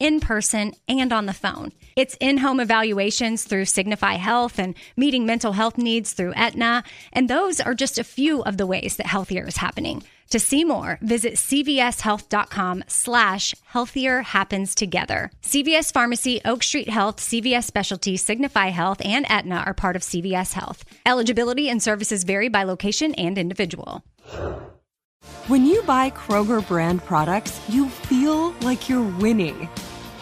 in person, and on the phone. It's in-home evaluations through Signify Health and meeting mental health needs through Aetna. And those are just a few of the ways that Healthier is happening. To see more, visit cvshealth.com/healthierhappenstogether. CVS Pharmacy, Oak Street Health, CVS Specialty, Signify Health, and Aetna are part of CVS Health. Eligibility and services vary by location and individual. When you buy Kroger brand products, you feel like you're winning.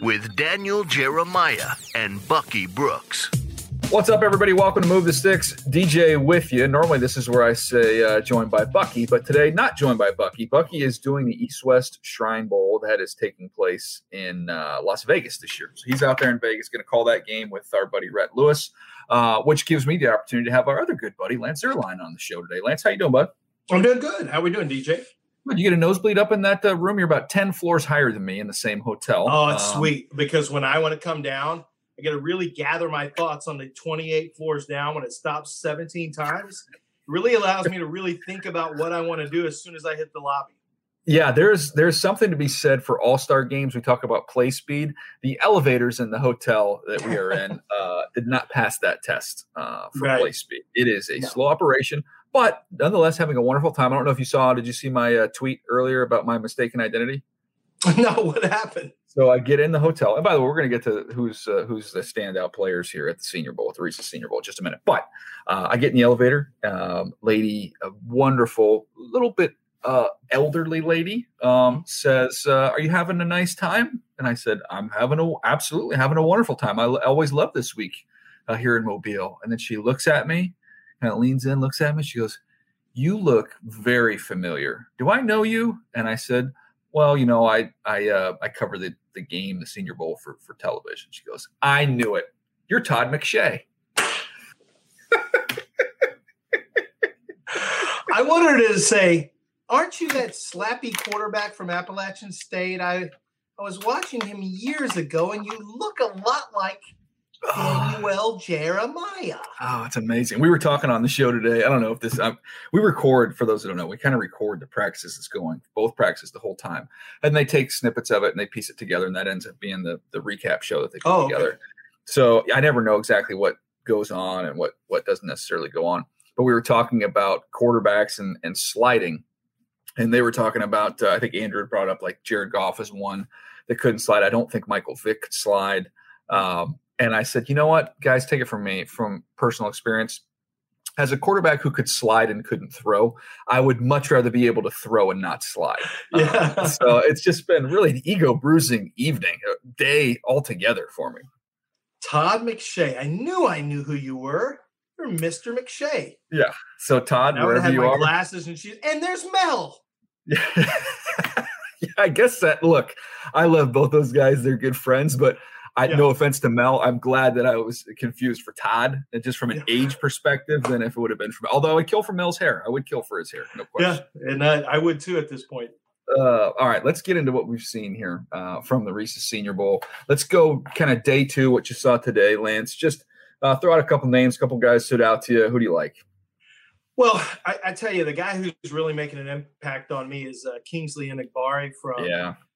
with Daniel Jeremiah and Bucky Brooks. What's up, everybody? Welcome to Move the Sticks. DJ with you. Normally, this is where I say joined by Bucky, but today, not joined by Bucky. Bucky is doing the East-West Shrine Bowl that is taking place in Las Vegas this year. So he's out there in Vegas, going to call that game with our buddy Rhett Lewis, which gives me the opportunity to have our other good buddy, Lance Erlein, on the show today. Lance, how you doing, bud? I'm doing good. How we doing, DJ? You get a nosebleed up in that room. You're about 10 floors higher than me in the same hotel. Oh, it's sweet, because when I want to come down, I got to really gather my thoughts on the 28 floors down when it stops 17 times. It really allows me to really think about what I want to do as soon as I hit the lobby. Yeah, there's something to be said for all-star games. We talk about play speed. The elevators in the hotel that we are in did not pass that test for play speed. It is a slow operation. But nonetheless, having a wonderful time. I don't know if you saw, did you see my tweet earlier about my mistaken identity? No, what happened? So I get in the hotel. And by the way, we're going to get to who's the standout players here at the Senior Bowl, at the Reese's Senior Bowl, in just a minute. But I get in the elevator. Lady, a wonderful, little bit elderly lady, says, are you having a nice time? And I said, I'm absolutely having a wonderful time. I always love this week here in Mobile. And then she looks at me. Kind of leans in, looks at me. She goes, you look very familiar. Do I know you? And I said, well, you know, I cover the game, the Senior Bowl for television. She goes, I knew it. You're Todd McShay. I wanted to say, aren't you that slappy quarterback from Appalachian State? I was watching him years ago, and you look a lot like Daniel Jeremiah. Oh, it's amazing. We were talking on the show today. I don't know if this we record, for those who don't know, we kind of record the practices that's going, both practices the whole time. And they take snippets of it and they piece it together, and that ends up being the recap show that they put together. Okay. So I never know exactly what goes on and what doesn't necessarily go on. But we were talking about quarterbacks and sliding. And they were talking about, I think Andrew brought up like Jared Goff is one that couldn't slide. I don't think Michael Vick could slide. And I said, you know what, guys, take it from me, from personal experience. As a quarterback who could slide and couldn't throw, I would much rather be able to throw and not slide. Yeah. So it's just been really an ego-bruising evening, day altogether for me. Todd McShay. I knew who you were. You're Mr. McShay. Yeah. So, Todd, wherever you are. I have my glasses and shoes. And there's Mel. Yeah. Yeah, I guess that, look, I love both those guys. They're good friends, but – no offense to Mel. I'm glad that I was confused for Todd, and just from an age perspective, than if it would have been from. Although I would kill for Mel's hair, I would kill for his hair, no question. Yeah, and I would too at this point. All right, let's get into what we've seen here from the Reese's Senior Bowl. Let's go kind of day two, what you saw today, Lance. Just throw out a couple names, a couple guys stood out to you. Who do you like? Well, I tell you, the guy who's really making an impact on me is Kingsley Enagbare from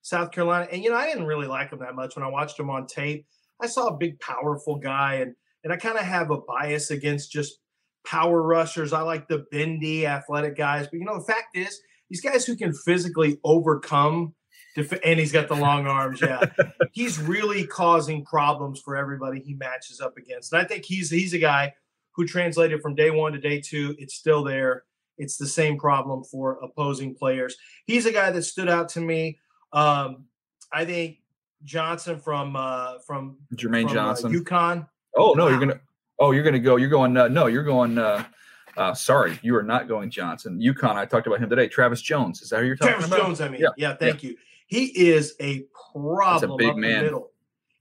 South Carolina. And, you know, I didn't really like him that much when I watched him on tape. I saw a big, powerful guy, and I kind of have a bias against just power rushers. I like the bendy, athletic guys. But, you know, the fact is, these guys who can physically overcome and he's got the long arms, he's really causing problems for everybody he matches up against. And I think he's a guy who translated from day one to day two. It's still there. It's the same problem for opposing players. He's a guy that stood out to me. I think Johnson from Jermaine Johnson, UConn. Oh no, you are not going Johnson. UConn. I talked about him today. Travis Jones. Is that who you're talking about? Travis Jones. I mean, thank you. He is a problem. That's a big man. The middle.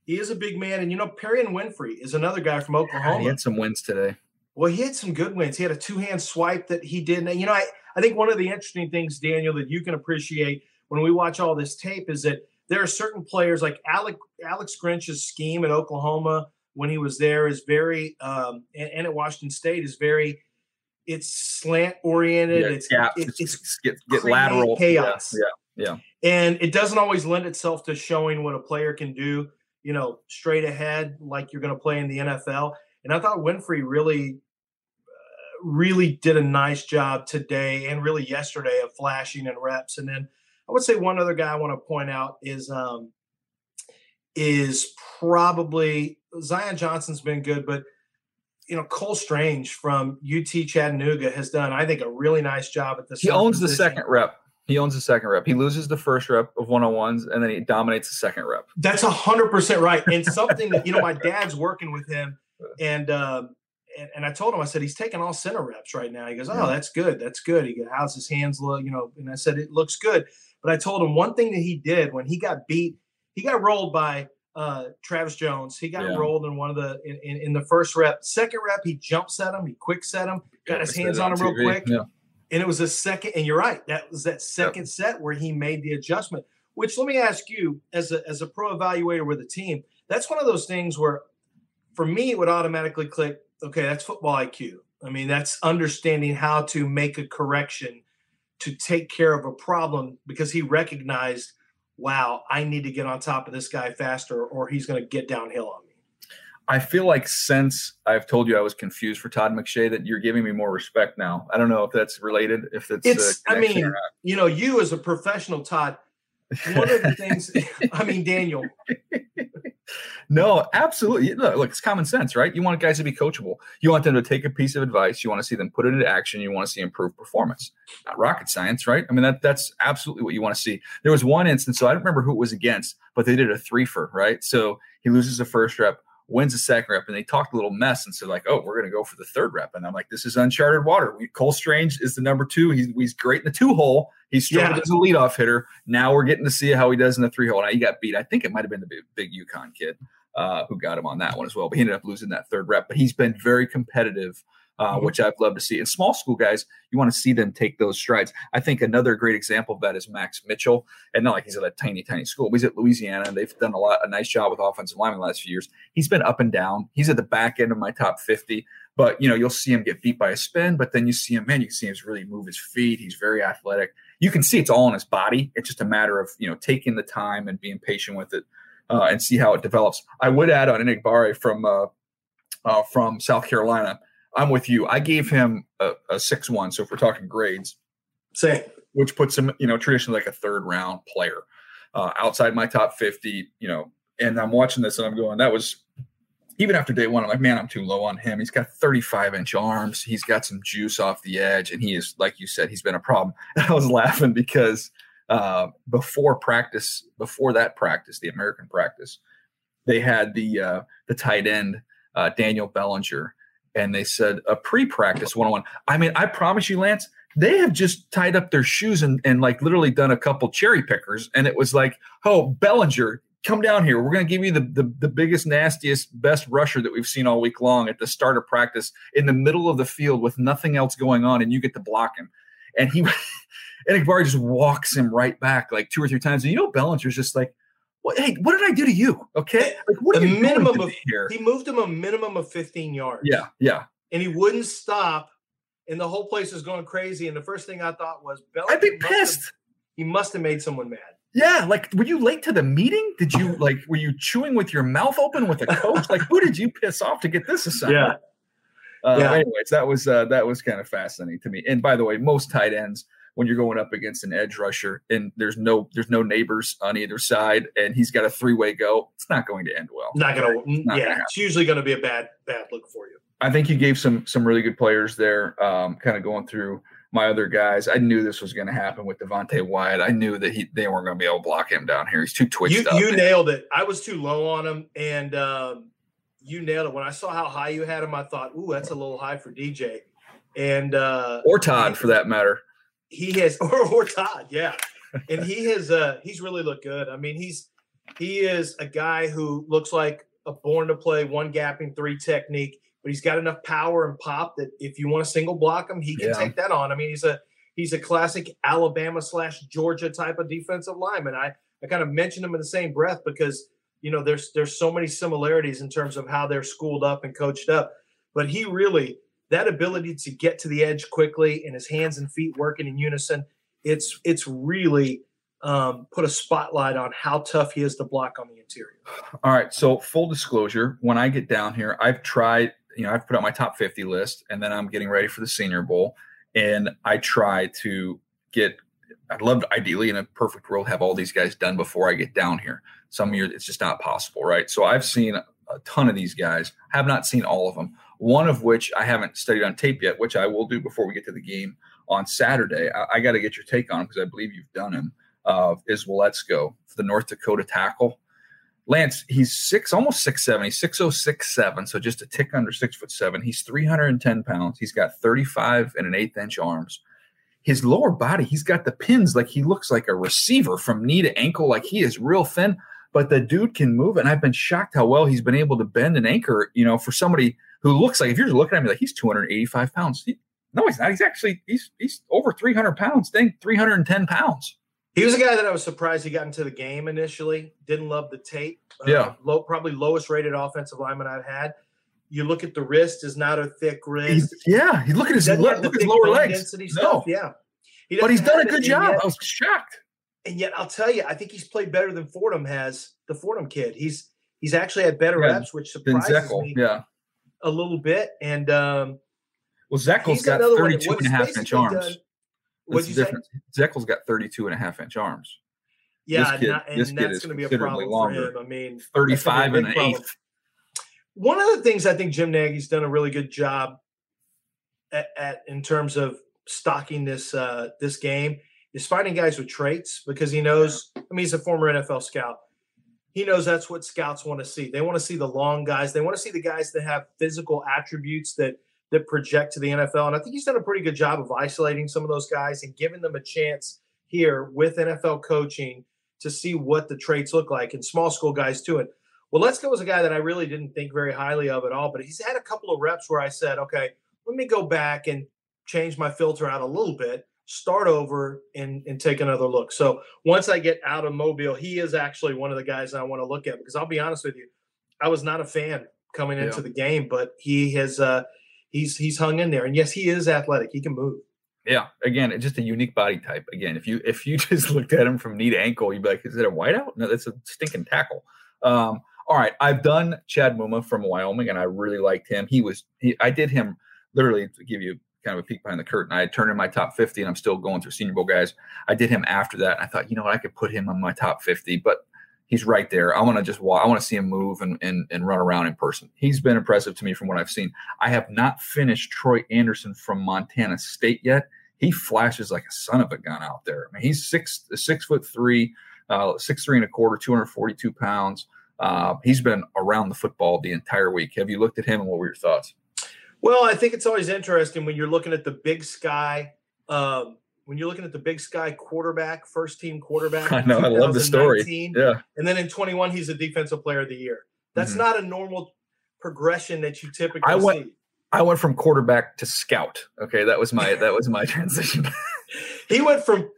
He is a big man, and you know, Perrion Winfrey is another guy from Oklahoma. Yeah, he had some wins today. Well, he had some good wins. He had a two-hand swipe that he did. And, you know, I think one of the interesting things, Daniel, that you can appreciate when we watch all this tape is that there are certain players like Alex Grinch's scheme at Oklahoma when he was there is very and at Washington State is very – it's slant-oriented. Yeah, it's get lateral. Chaos. Yeah. And it doesn't always lend itself to showing what a player can do, you know, straight ahead like you're going to play in the NFL. And I thought Winfrey really did a nice job today and really yesterday of flashing and reps. And then I would say one other guy I want to point out is probably Zion Johnson's been good, but you know, Cole Strange from UT Chattanooga has done, I think, a really nice job at this. He owns the second rep. He loses the first rep of one-on-ones, and then he dominates the second rep. That's 100% right. And something that, you know, my dad's working with him and I told him, I said, he's taking all center reps right now. He goes, oh, that's good. That's good. He goes, how's his hands look? You know, and I said, it looks good. But I told him one thing that he did when he got beat, he got rolled by Travis Jones. He got rolled in one of the in the first rep. Second rep, he jump set him. He quick set him. Got his hands on him real quick. Yeah. And it was a second. And you're right. That was that second set where he made the adjustment, which let me ask you, as a pro evaluator with a team, that's one of those things where for me, it would automatically click, okay, that's football IQ. I mean, that's understanding how to make a correction to take care of a problem because he recognized, wow, I need to get on top of this guy faster or he's going to get downhill on me. I feel like since I've told you I was confused for Todd McShay that you're giving me more respect now. I don't know if that's related, if it's I mean, you know, you as a professional, Todd, one of the things, I mean, Daniel – no, absolutely. Look, it's common sense, right? You want guys to be coachable. You want them to take a piece of advice. You want to see them put it into action. You want to see improved performance. Not rocket science, right? I mean, that's absolutely what you want to see. There was one instance, so I don't remember who it was against, but they did a three-fer, right? So he loses the first rep, wins the second rep, and they talked a little mess and said, like, oh, we're going to go for the third rep. And I'm like, this is uncharted water. Cole Strange is the number two. He's great in the two-hole. He struggled as a leadoff hitter. Now we're getting to see how he does in the three-hole. Now he got beat. I think it might have been the big UConn kid who got him on that one as well. But he ended up losing that third rep. But he's been very competitive which I've loved to see. And small school guys, you want to see them take those strides. I think another great example of that is Max Mitchell. And not like he's at a tiny, tiny school, but he's at Louisiana, and they've done a nice job with offensive linemen the last few years. He's been up and down. He's at the back end of my top 50. But, you know, you'll see him get beat by a spin, but then you see him, man, you can see him really move his feet. He's very athletic. You can see it's all in his body. It's just a matter of, you know, taking the time and being patient with it and see how it develops. I would add on Enagbare from South Carolina. I'm with you. I gave him a 6-1. So if we're talking grades, same, which puts him, you know, traditionally like a third round player outside my top 50, you know, and I'm watching this and I'm going, that was, even after day one, I'm like, man, I'm too low on him. He's got 35-inch arms. He's got some juice off the edge. And he is, like you said, he's been a problem. And I was laughing because before that practice, the American practice, they had the tight end, Daniel Bellinger. And they said, a pre-practice one-on-one. I mean, I promise you, Lance, they have just tied up their shoes and like literally done a couple cherry pickers. And it was like, oh, Bellinger, come down here. We're going to give you the biggest, nastiest, best rusher that we've seen all week long at the start of practice in the middle of the field with nothing else going on, and you get to block him. And Enagbare just walks him right back like two or three times. And, you know, Bellinger's just like, well, hey, what did I do to you? Okay. Like, what are you minimum of here? He moved him a minimum of 15 yards. Yeah. Yeah. And he wouldn't stop. And the whole place was going crazy. And the first thing I thought was, Bellinger, I'd be pissed. He must have made someone mad. Yeah, like, were you late to the meeting? Did you, like, were you chewing with your mouth open with a coach? Like, who did you piss off to get this assignment? Yeah. Anyways, that was kind of fascinating to me. And by the way, most tight ends, when you're going up against an edge rusher and there's no neighbors on either side, and he's got a three-way go, it's not going to end well. Not gonna it's usually going to be a bad look for you. I think you gave some really good players there. Kind of going through my other guys, I knew this was going to happen with Devontae Wyatt. I knew that they weren't going to be able to block him down here. He's too twitched up. You nailed it. I was too low on him, and you nailed it. When I saw how high you had him, I thought, ooh, that's a little high for DJ. And or Todd, for that matter. He has – or Todd, yeah. And he has he's really looked good. I mean, he is a guy who looks like a born-to-play, one-gapping, three technique. But he's got enough power and pop that if you want to single block him, he can take that on. I mean, he's a classic Alabama/Georgia type of defensive lineman. I kind of mentioned him in the same breath because, you know, there's so many similarities in terms of how they're schooled up and coached up. But he really, that ability to get to the edge quickly and his hands and feet working in unison, it's really put a spotlight on how tough he is to block on the interior. All right. So full disclosure, when I get down here, I've tried – you know, I've put out my top 50 list, and then I'm getting ready for the Senior Bowl. And I try to get – I'd love to, ideally, in a perfect world, have all these guys done before I get down here. Some years it's just not possible, right? So I've seen a ton of these guys. I have not seen all of them, one of which I haven't studied on tape yet, which I will do before we get to the game on Saturday. I got to get your take on him because I believe you've done him, is Willetzko, the North Dakota tackle. Lance, he's almost 6'7". He's 6'0", 6'7", so just a tick under 6'7". He's 310 pounds. He's got 35 1/8-inch arms. His lower body, he's got the pins. Like, he looks like a receiver from knee to ankle. Like, he is real thin, but the dude can move. And I've been shocked how well he's been able to bend and anchor, you know, for somebody who looks like, if you're just looking at me, like, he's 285 pounds. No, he's not. He's actually, he's over 300 pounds, dang, 310 pounds. He was a guy that I was surprised he got into the game initially. Didn't love the tape. Probably lowest rated offensive lineman I've had. You look at the wrist, is not a thick wrist. You look at his lower legs. Stuff. Yeah, but he's done a good job. I was shocked. And yet, I'll tell you, I think he's played better than Fordham has. The Fordham kid, he's actually had better reps, which surprises me a little bit. And well, Zekel's got 32 1/2-inch arms. Zekel's got 32 1/2-inch arms. Yeah, and that's going to be a problem for him. I mean, 35 1/8. One of the things I think Jim Nagy's done a really good job at in terms of stocking this game is finding guys with traits, because he knows – I mean, he's a former NFL scout. He knows that's what scouts want to see. They want to see the long guys. They want to see the guys that have physical attributes that project to the NFL. And I think he's done a pretty good job of isolating some of those guys and giving them a chance here with NFL coaching to see what the traits look like, and small school guys too. And Willetzko was a guy that I really didn't think very highly of at all, but he's had a couple of reps where I said, okay, let me go back and change my filter out a little bit, start over and take another look. So once I get out of Mobile, he is actually one of the guys I want to look at, because I'll be honest with you, I was not a fan coming into the game, but he has he's hung in there. And yes, he is athletic. He can move. Yeah. Again, it's just a unique body type. Again, if you just looked at him from knee to ankle, you'd be like, is it a wideout? No, that's a stinking tackle. All right. I've done Chad Muma from Wyoming, and I really liked him. I did him literally, to give you kind of a peek behind the curtain. I had turned in my top 50, and I'm still going through Senior Bowl guys. I did him after that. And I thought, you know what, I could put him on my top 50, but he's right there. I want to just walk. I want to see him move and run around in person. He's been impressive to me from what I've seen. I have not finished Troy Anderson from Montana State yet. He flashes like a son of a gun out there. I mean, he's 6'3", 6'3" and a quarter, 242 pounds. He's been around the football the entire week. Have you looked at him, and what were your thoughts? Well, I think it's always interesting when you're looking at the Big Sky. When you're looking at the Big Sky quarterback, first team quarterback. I know, I love the story. Yeah. And then in 21, he's a defensive player of the year. That's not a normal progression that you typically see. I went from quarterback to scout. Okay, that was my transition. He went from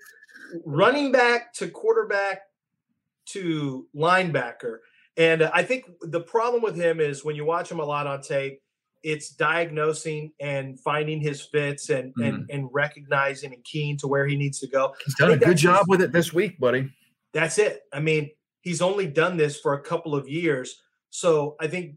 running back to quarterback to linebacker. And I think the problem with him is when you watch him a lot on tape, it's diagnosing and finding his fits and recognizing and keying to where he needs to go. He's done a good job with it this week, buddy. That's it. I mean, he's only done this for a couple of years. So I think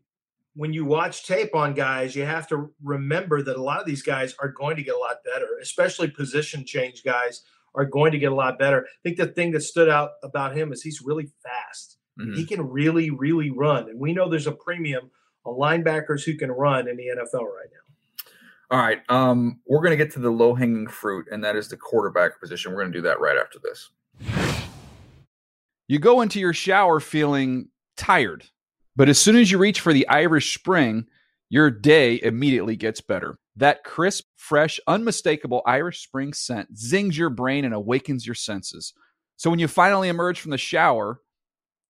when you watch tape on guys, you have to remember that a lot of these guys are going to get a lot better, especially position change guys are going to get a lot better. I think the thing that stood out about him is he's really fast. Mm-hmm. He can really, really run. And we know there's a premium linebackers who can run in the NFL right now. All right. We're going to get to the low-hanging fruit, and that is the quarterback position. We're going to do that right after this. You go into your shower feeling tired, but as soon as you reach for the Irish Spring, your day immediately gets better. That crisp, fresh, unmistakable Irish Spring scent zings your brain and awakens your senses. So when you finally emerge from the shower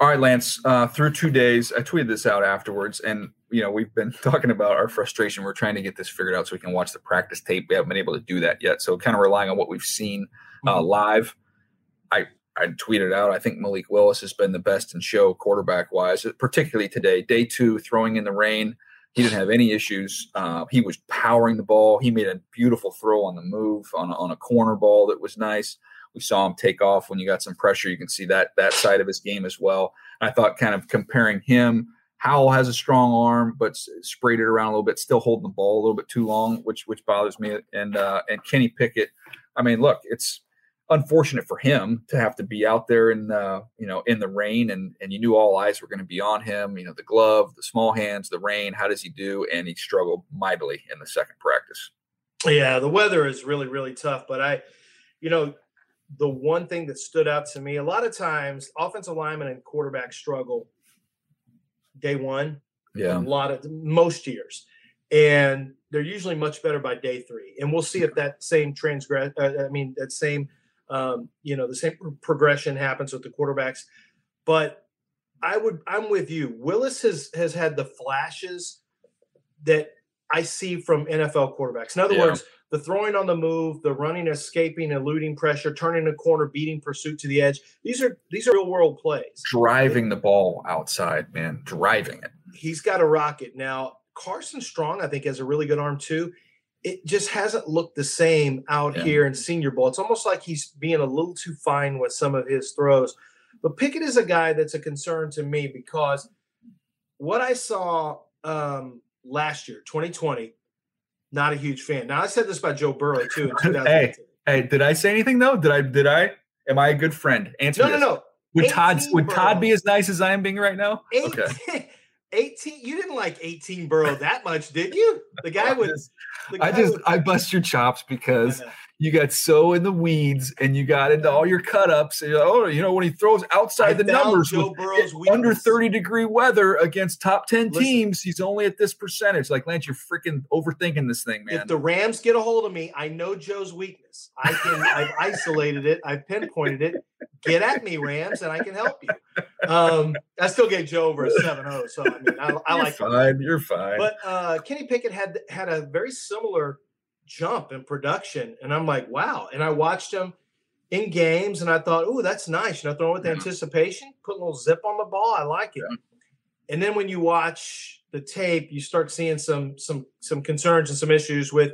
All right, Lance, through 2 days, I tweeted this out afterwards, and, you know, we've been talking about our frustration. We're trying to get this figured out so we can watch the practice tape. We haven't been able to do that yet, so kind of relying on what we've seen live. I tweeted out, I think Malik Willis has been the best in show quarterback-wise, particularly today. Day two, throwing in the rain. He didn't have any issues. He was powering the ball. He made a beautiful throw on the move on a corner ball that was nice. We saw him take off when you got some pressure. You can see that side of his game as well. I thought kind of comparing him, Howell has a strong arm, but sprayed it around a little bit, still holding the ball a little bit too long, which bothers me. And Kenny Pickett, I mean, look, it's unfortunate for him to have to be out there in the rain, and you knew all eyes were going to be on him. You know, the glove, the small hands, the rain. How does he do? And he struggled mightily in the second practice. Yeah, the weather is really, really tough. But the one thing that stood out to me, a lot of times offensive linemen and quarterbacks struggle day one. Yeah, most years, and they're usually much better by day three. And we'll see if that same progression happens with the quarterbacks. But I'm with you. Willis has had the flashes that I see from NFL quarterbacks. In other words, the throwing on the move, the running, escaping, eluding pressure, turning a corner, beating pursuit to the edge. These are real world plays. Driving the ball outside, man. Driving it. He's got a rocket. Now, Carson Strong, I think, has a really good arm too. It just hasn't looked the same out here in Senior Bowl. It's almost like he's being a little too fine with some of his throws. But Pickett is a guy that's a concern to me because what I saw last year, 2020, not a huge fan. Now, I said this about Joe Burrow, too, in 2018. Hey, did I say anything, though? Did I? Am I a good friend? Answer this. No. Would Todd be as nice as I am being right now? Okay. 18? You didn't like 18 Burrow that much, did you? I bust your chops because you got so in the weeds and you got into all your cut-ups. And when he throws outside the numbers with under 30-degree weather against top 10 teams, he's only at this percentage. Like, Lance, you're freaking overthinking this thing, man. If the Rams get a hold of me, I know Joe's weakness. I've isolated it. I've pinpointed it. Get at me, Rams, and I can help you. I still gave Joe over a 7-0, so I mean, I like fine. Him. You're fine. But Kenny Pickett had a very similar jump in production, and I'm like, wow. And I watched him in games, and I thought, oh, that's nice. You know, throwing with anticipation, putting a little zip on the ball. I like it. Yeah. And then when you watch the tape, you start seeing some concerns and some issues with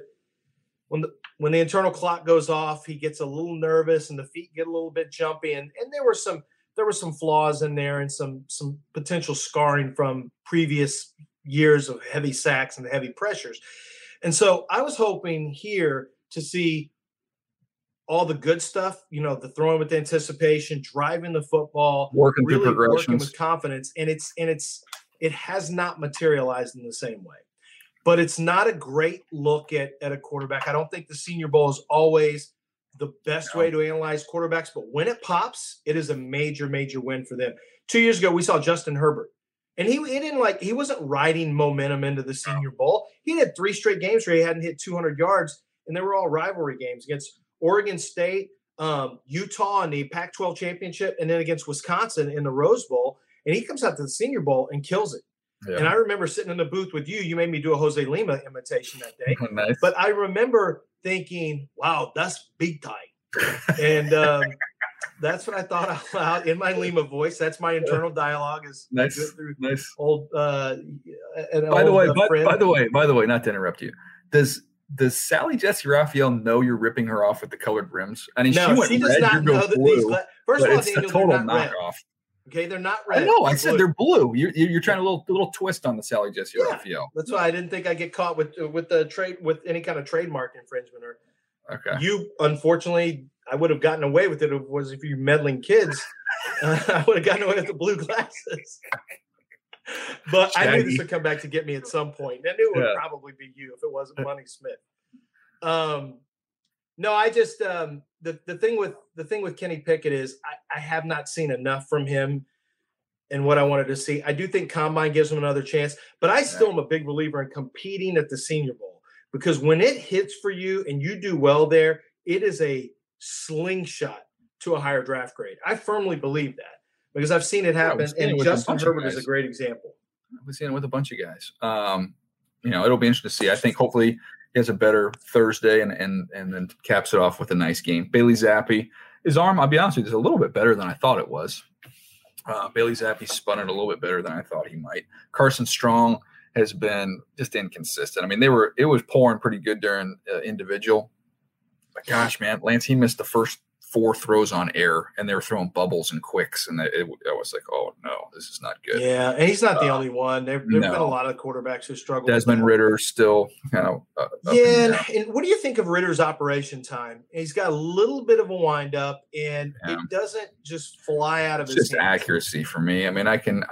when the internal clock goes off, he gets a little nervous, and the feet get a little bit jumpy, and there were some flaws in there and some potential scarring from previous years of heavy sacks and heavy pressures. And so I was hoping here to see all the good stuff, you know, the throwing with anticipation, driving the football, working really through progressions, working with confidence. And it has not materialized in the same way, but it's not a great look at a quarterback. I don't think the Senior Bowl is always the best way to analyze quarterbacks, but when it pops, it is a major, major win for them. 2 years ago, we saw Justin Herbert, and he wasn't riding momentum into the Senior Bowl. He had 3 straight games where he hadn't hit 200 yards, and they were all rivalry games against Oregon State, Utah in the Pac-12 championship, and then against Wisconsin in the Rose Bowl. And he comes out to the Senior Bowl and kills it. Yeah. And I remember sitting in the booth with you. You made me do a Jose Lima imitation that day. Nice. But I remember thinking, wow, that's big time. And That's what I thought out loud in my Lima voice. That's my internal dialogue. Is nice. Nice. Old. By the way, not to interrupt you. Does Sally Jesse Raphael know you're ripping her off with the colored rims? I mean, no, she does not know that these. First of all, it's Daniel, a total knockoff. Okay, they're not red. I know. I said they're blue. You're trying a little twist on the Sally Jesse Raphael. That's why I didn't think I'd get caught with any kind of trademark infringement or. Okay. You, unfortunately, I would have gotten away with it if you meddling kids. I would have gotten away with the blue glasses. But Shaggy. I knew this would come back to get me at some point. I knew it would probably be you if it wasn't Money Smith. No, I just the thing with Kenny Pickett is I have not seen enough from him and what I wanted to see. I do think Combine gives him another chance, but I still am a big believer in competing at the Senior Bowl. Because when it hits for you and you do well there, it is a slingshot to a higher draft grade. I firmly believe that because I've seen it happen. And Justin Herbert is a great example. I've seen it with a bunch of guys. It'll be interesting to see. I think hopefully he has a better Thursday and then caps it off with a nice game. Bailey Zappe, his arm, I'll be honest with you, is a little bit better than I thought it was. Bailey Zappe spun it a little bit better than I thought he might. Carson Strong has been just inconsistent. I mean, it was pouring pretty good during individual. But gosh, man, Lance, he missed the first 4 throws on air, and they were throwing bubbles and quicks, and I was like, oh, no, this is not good. Yeah, and he's not the only one. There have been a lot of quarterbacks who struggled. Desmond Ritter still kind of and what do you think of Ritter's operation time? He's got a little bit of a windup, and it doesn't just fly out of his just hands. Accuracy for me. I mean, I can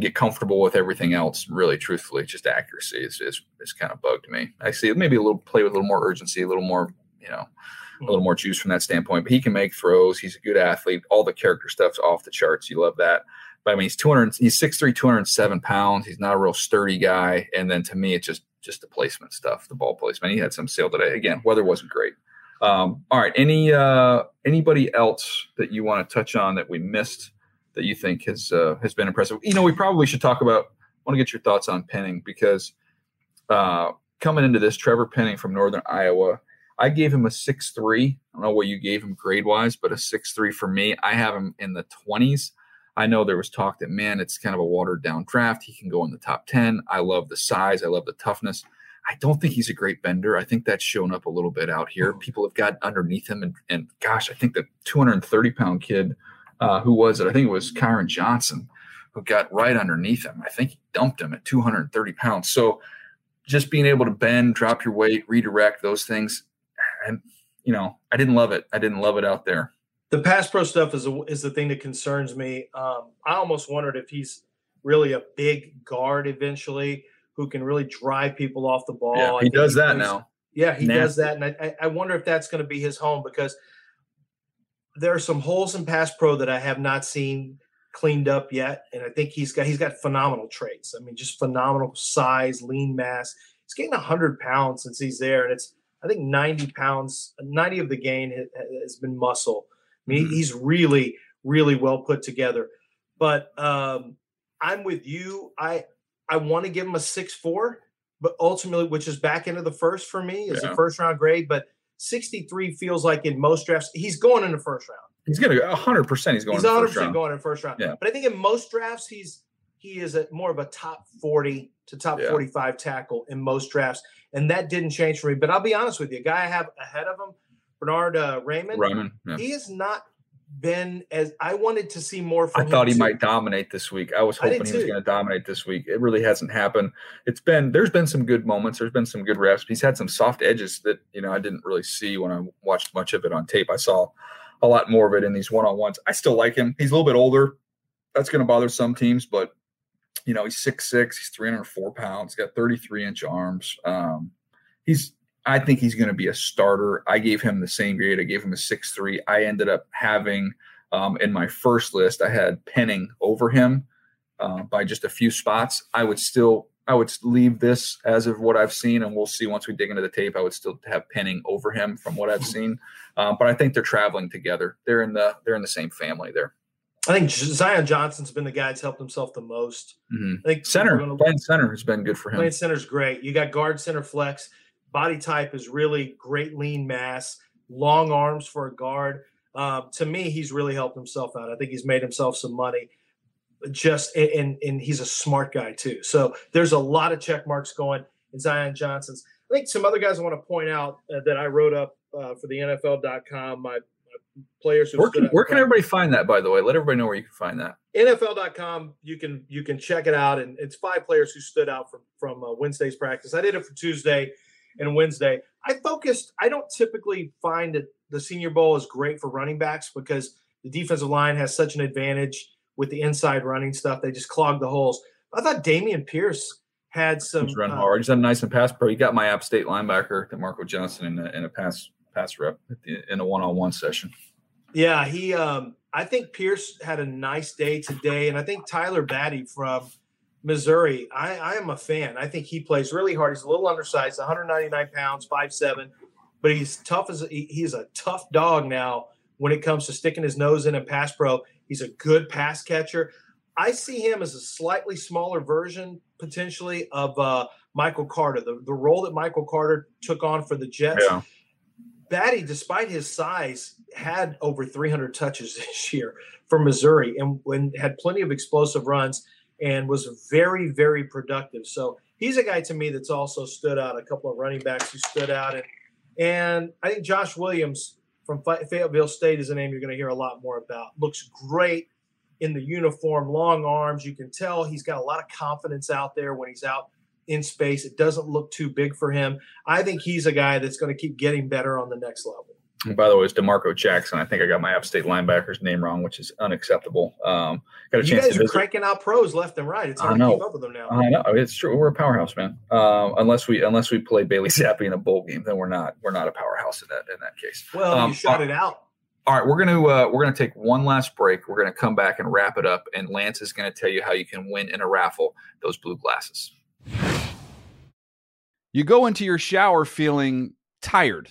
get comfortable with everything else, really, truthfully. Just accuracy is kind of bugged me. I see maybe a little play with a little more urgency, a little more, a little more juice from that standpoint. But he can make throws. He's a good athlete. All the character stuff's off the charts. You love that. But, I mean, he's 6'3", 207 pounds. He's not a real sturdy guy. And then, to me, it's just the placement stuff, the ball placement. He had some sale today. Again, weather wasn't great. All right, anybody else that you want to touch on that we missed that you think has been impressive? We probably should talk about – I want to get your thoughts on Penning because coming into this, Trevor Penning from Northern Iowa, I gave him a 6.3. I don't know what you gave him grade-wise, but a 6.3 for me. I have him in the 20s. I know there was talk that, man, it's kind of a watered-down draft. He can go in the top 10. I love the size. I love the toughness. I don't think he's a great bender. I think that's shown up a little bit out here. People have got underneath him, and gosh, I think the 230-pound kid – who was it? I think it was Kyron Johnson who got right underneath him. I think he dumped him at 230 pounds. So just being able to bend, drop your weight, redirect, those things. And, I didn't love it. I didn't love it out there. The pass pro stuff is the thing that concerns me. I almost wondered if he's really a big guard eventually who can really drive people off the ball. Yeah, he does that now. Yeah, he does that. And I wonder if that's going to be his home because – there are some holes in pass pro that I have not seen cleaned up yet. And I think he's got phenomenal traits. I mean, just phenomenal size, lean mass. He's gained 100 pounds since he's there. And it's, I think 90 pounds, 90 of the gain has been muscle. I mean, he's really, really well put together, but I'm with you. I want to give him a 6.4, but ultimately, which is back into the first for me is a first round grade, but 63 feels like in most drafts, he's going in the first round. He's going to go 100%. He's 100% going in the first round. Yeah. But I think in most drafts, he is more of a top 40 to top 45 tackle in most drafts. And that didn't change for me. But I'll be honest with you, a guy I have ahead of him, Bernard Raymond. He has not been as – I wanted to see more from him. I thought he might dominate this week. I was hoping he was going to dominate this week. It really hasn't happened. There's been some good moments. There's been some good reps. He's had some soft edges that, I didn't really see when I watched much of it on tape. I saw a lot more of it in these one-on-ones. I still like him. He's a little bit older. That's going to bother some teams, but, he's 6'6", he's 304 pounds, got 33-inch arms. I think he's going to be a starter. I gave him the same grade. I gave him a 6.3. I ended up having in my first list, I had Penning over him by just a few spots. I would leave this as of what I've seen, and we'll see once we dig into the tape. I would still have Penning over him from what I've seen, but I think they're traveling together. They're in the same family there. I think Zion Johnson's been the guy that's helped himself the most. Mm-hmm. I think playing center has been good for him. Playing center's great. You got guard, center, flex. Body type is really great lean mass. long arms for a guard. To me, he's really helped himself out. I think he's made himself some money. And he's a smart guy too. So there's a lot of check marks going in Zion Johnson's. I think some other guys I want to point out that I wrote up for the NFL.com, my players. Where can everybody find that, by the way? Let everybody know where you can find that. NFL.com, you can check it out. And it's 5 players who stood out from Wednesday's practice. I did it for Tuesday and Wednesday. I don't typically find that the Senior Bowl is great for running backs because the defensive line has such an advantage with the inside running stuff. They just clog the holes. I thought Damian Pierce had some. He's run hard. He's had a nice and pass pro. He got my App State linebacker, DeMarco Johnson, in a pass rep in a one-on-one session. Yeah, he. I think Pierce had a nice day today, and I think Tyler Batty from Missouri. I am a fan. I think he plays really hard. He's a little undersized, 199 pounds, 5'7", but he's tough as he's a tough dog now when it comes to sticking his nose in and pass pro. He's a good pass catcher. I see him as a slightly smaller version, potentially, of Michael Carter, the role that Michael Carter took on for the Jets. Yeah. Batty, despite his size, had over 300 touches this year for Missouri and had plenty of explosive runs and was very, very productive. So he's a guy to me that's also stood out, a couple of running backs who stood out. And I think Josh Williams from Fayetteville State is a name you're going to hear a lot more about. Looks great in the uniform, long arms. You can tell he's got a lot of confidence out there when he's out in space. It doesn't look too big for him. I think he's a guy that's going to keep getting better on the next level. And by the way, it's DeMarco Jackson. I think I got my App State linebacker's name wrong, which is unacceptable. Got a you chance guys to are cranking out pros left and right. It's hard to keep up with them now. I know. It's true. We're a powerhouse, man. Unless we play Bailey Zappe in a bowl game, then we're not a powerhouse in that case. Well, you shut it out. All right, we're gonna take one last break. We're gonna come back and wrap it up, and Lance is gonna tell you how you can win in a raffle those blue glasses. You go into your shower feeling tired.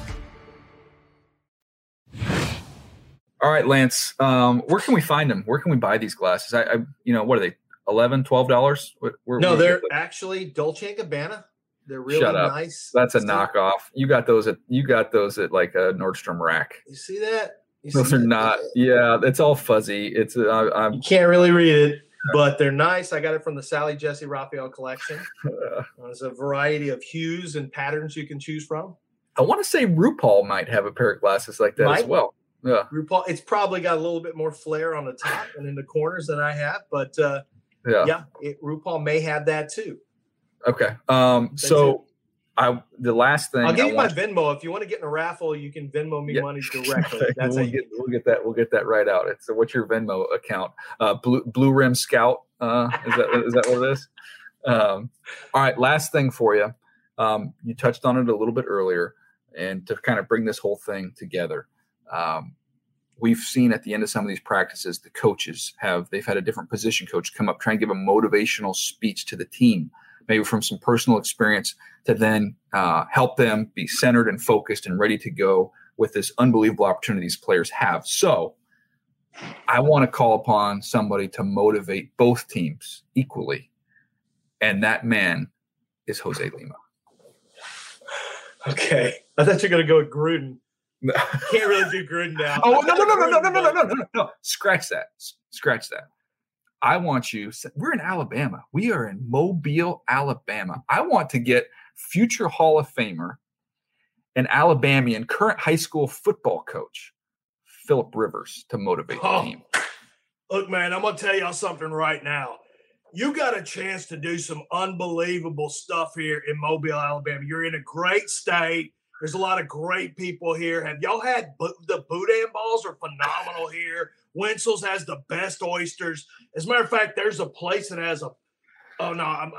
All right, Lance, where can we find them? Where can we buy these glasses? I you know, what are they? $11, $12? No, they're actually Dolce & Gabbana. They're really nice. That's a knockoff. You got those at like a Nordstrom Rack. You see that? Those are not. Yeah, it's all fuzzy. It's you can't really read it, but they're nice. I got it from the Sally Jesse Raphael collection. There's a variety of hues and patterns you can choose from. I want to say RuPaul might have a pair of glasses like that as well. Yeah, RuPaul. It's probably got a little bit more flair on the top and in the corners than I have, but RuPaul may have that too. Okay. The last thing I'll give you my Venmo. If you want to get in a raffle, you can Venmo me money directly. That's we'll get that right out. It's what's your Venmo account? Blue Rim Scout. Is that what it is? All right. Last thing for you. You touched on it a little bit earlier, and to kind of bring this whole thing together, we've seen at the end of some of these practices, the coaches they've had a different position coach come up, try and give a motivational speech to the team, maybe from some personal experience, to then help them be centered and focused and ready to go with this unbelievable opportunity these players have. So I want to call upon somebody to motivate both teams equally, and that man is Jose Lima. Okay. I thought you were going to go with Gruden. Can't really do Gruden now. Oh, no. Scratch that. I want you – we're in Alabama. We are in Mobile, Alabama. I want to get future Hall of Famer and Alabamian current high school football coach Philip Rivers to motivate the team. Look, man, I'm going to tell y'all something right now. You got a chance to do some unbelievable stuff here in Mobile, Alabama. You're in a great state. There's a lot of great people here. Have y'all had the Boudin balls are phenomenal here. Wenzel's has the best oysters. As a matter of fact, there's a place that has a – oh, no, I'm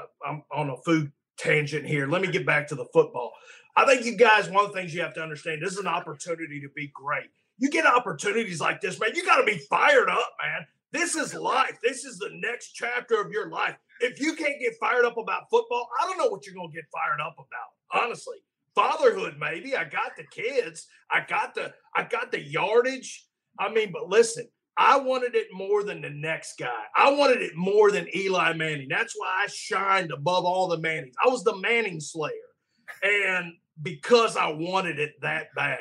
on a food tangent here. Let me get back to the football. I think you guys, one of the things you have to understand, this is an opportunity to be great. You get opportunities like this, man, you got to be fired up, man. This is life. This is the next chapter of your life. If you can't get fired up about football, I don't know what you're going to get fired up about, honestly. Fatherhood, maybe. I got the kids. I got the yardage. I mean, but listen, I wanted it more than the next guy. I wanted it more than Eli Manning. That's why I shined above all the Mannings. I was the Manning slayer, and because I wanted it that bad.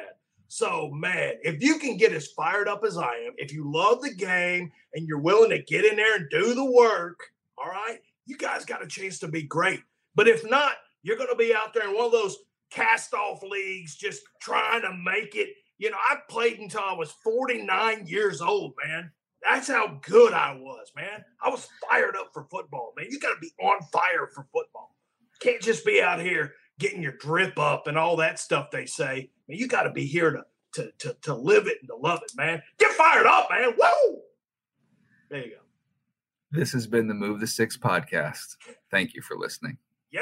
So, man, if you can get as fired up as I am, if you love the game and you're willing to get in there and do the work, all right, you guys got a chance to be great. But if not, you're going to be out there in one of those cast-off leagues, just trying to make it. You know, I played until I was 49 years old, man. That's how good I was, man. I was fired up for football, man. You got to be on fire for football. Can't just be out here getting your drip up and all that stuff they say. Man, you got to be here to live it and to love it, man. Get fired up, man. Woo! There you go. This has been the Move the Sticks podcast. Thank you for listening. Yeah.